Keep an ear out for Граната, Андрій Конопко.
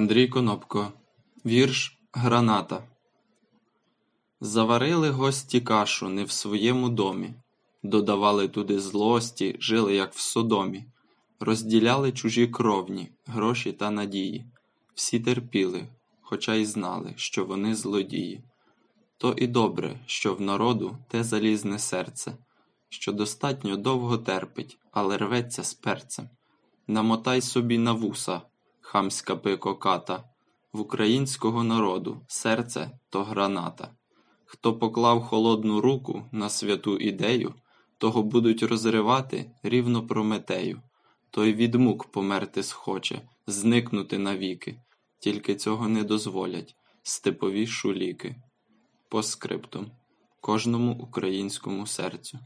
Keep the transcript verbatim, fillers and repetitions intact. Андрій Конопко. Вірш «Граната». Заварили гості кашу не в своєму домі. Додавали туди злості, жили як в Содомі. Розділяли чужі кровні, гроші та надії. Всі терпіли, хоча й знали, що вони злодії. То і добре, що в народу те залізне серце, що достатньо довго терпить, але рветься з перцем. Намотай собі на вуса, хамська пикоката, в українського народу серце то граната. Хто поклав холодну руку на святу ідею, того будуть розривати рівно Прометею. Той від мук померти схоче, зникнути навіки. Тільки цього не дозволять степові шуліки. Постскриптум. Кожному українському серцю.